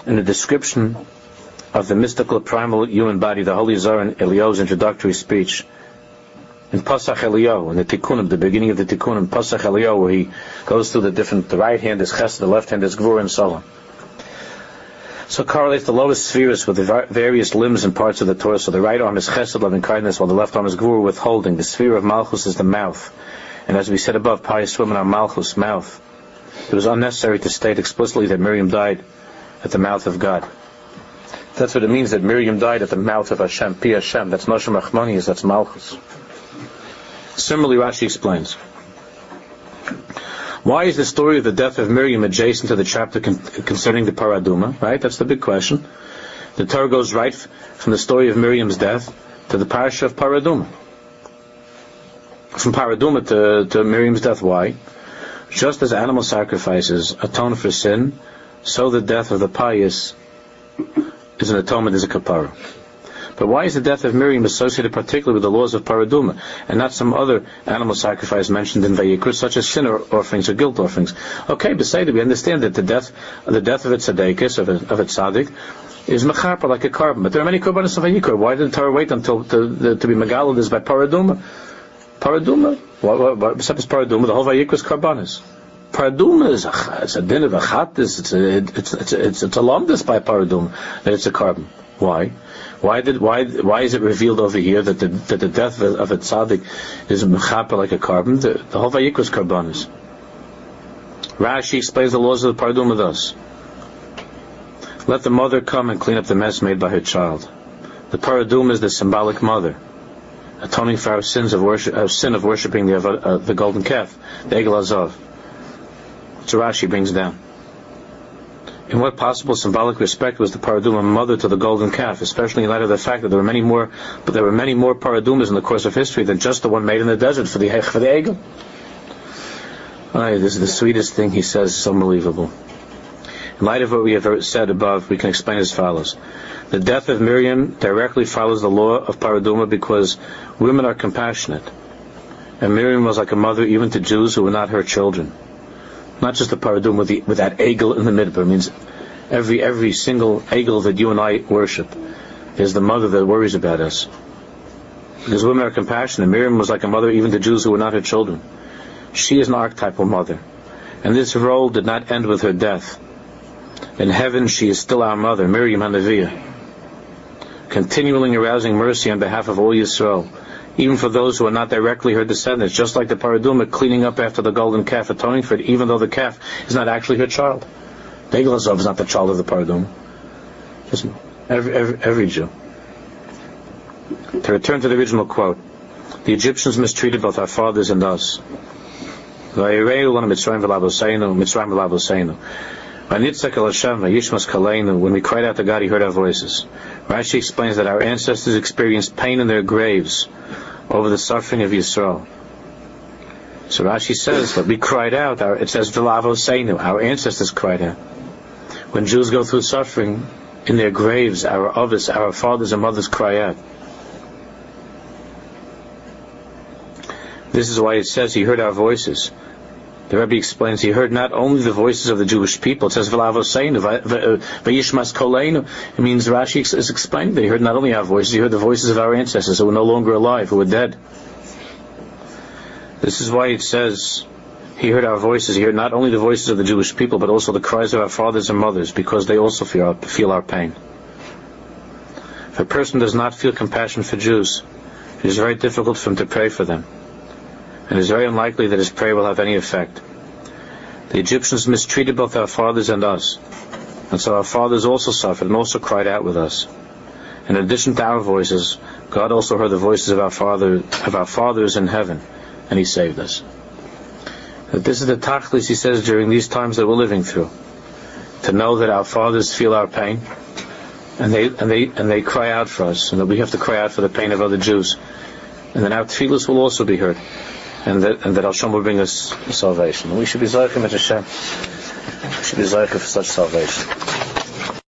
In the description of the mystical primal human body, the Holy Zohar in Eliyahu's introductory speech, in Pasach Eliyahu, in the Tikkunim, the beginning of the Tikkunim, Pasach Eliyahu, where he goes through the different, the right hand is Chesed, the left hand is Gevura, and so on. So it correlates the lowest spheres with the various limbs and parts of the Torah. So the right arm is chesed, loving kindness, while the left arm is gevura, withholding. The sphere of Malchus is the mouth. And as we said above, pious women are Malchus, mouth. It was unnecessary to state explicitly that Miriam died at the mouth of God. That's what it means, that Miriam died at the mouth of Hashem, Pi Hashem. That's Noshem Rachmanias, that's Malchus. Similarly, Rashi explains, why is the story of the death of Miriam adjacent to the chapter con- concerning the Paraduma? Right? That's the big question. The Torah goes right f- from the story of Miriam's death to the parasha of Paraduma. From Paraduma to, to Miriam's death. Why? Just as animal sacrifices atone for sin, so the death of the pious is an atonement, is a kapara. But why is the death of Miriam associated particularly with the laws of Paraduma, and not some other animal sacrifice mentioned in Vayikra, such as sin or offerings or guilt offerings? Okay, beside it, we understand that the death the death of a Tzaddik, of a, of a Tzaddik, is mecharpa, like a carbon. But there are many korbanos of Vayikra. Why did the Torah wait until to, to, to be megalod is by Paraduma? Paraduma? What, what, besides Paraduma, the whole Vayikra is karbanos. Paraduma is a, it's a din of a chattis, it's a, it's, it's, it's, it's a lomdus by Paraduma, that it's a carbon. Why? Why did why why is it revealed over here that the that the death of a, of a tzaddik is mechapa like a carbon? The, the whole Vayikra is karbanos. Rashi explains the laws of the Paraduma thus: let the mother come and clean up the mess made by her child. The Paraduma is the symbolic mother, atoning for our sins of worship, our sin of worshiping the uh, the golden calf, the Egel Azav. So Rashi brings down. In what possible symbolic respect was the Paraduma mother to the golden calf, especially in light of the fact that there were many more, but there were many more Paradumas in the course of history than just the one made in the desert for the Hech for the Egel? Oh, this is the sweetest thing he says. It's unbelievable. In light of what we have said above, we can explain as follows: the death of Miriam directly follows the law of Paraduma because women are compassionate, and Miriam was like a mother even to Jews who were not her children. Not just the Paraduma with, the, with that egel in the midbar. It means every every single egel that you and I worship is the mother that worries about us. Because women are compassionate. Miriam was like a mother even to Jews who were not her children. She is an archetypal mother. And this role did not end with her death. In heaven she is still our mother, Miriam Hanaviyah, continually arousing mercy on behalf of all Yisrael, even for those who are not directly her descendants, just like the Paraduma cleaning up after the golden calf, atoning for it, even though the calf is not actually her child. The Egel Azav is not the child of the Paraduma. Just every, every, every Jew. To return to the original quote, the Egyptians mistreated both our fathers and us. When we cried out to God, He heard our voices. Rashi explains that our ancestors experienced pain in their graves over the suffering of Yisrael. So Rashi says that we cried out. Our, it says, our ancestors cried out. When Jews go through suffering in their graves, our others, our fathers and mothers cry out. This is why it says He heard our voices. The Rebbe explains he heard not only the voices of the Jewish people. It says V'lavoseinu, V'yishmas Koleinu. It means Rashi is explaining that he heard not only our voices, he heard the voices of our ancestors who were no longer alive, who were dead. This is why it says he heard our voices. He heard not only the voices of the Jewish people, but also the cries of our fathers and mothers, because they also feel our, feel our pain. If a person does not feel compassion for Jews, it is very difficult for him to pray for them, and it is very unlikely that his prayer will have any effect. The Egyptians mistreated both our fathers and us, and so our fathers also suffered and also cried out with us. In addition to our voices, God also heard the voices of our father, of our fathers in heaven, and He saved us. But this is the tachlis, he says, during these times that we're living through, to know that our fathers feel our pain, and they and they and they cry out for us, and that we have to cry out for the pain of other Jews, and then our tefillos will also be heard. And that, and that Hashem will bring us salvation. We should be zayachim at Hashem. We should be zayachim for such salvation.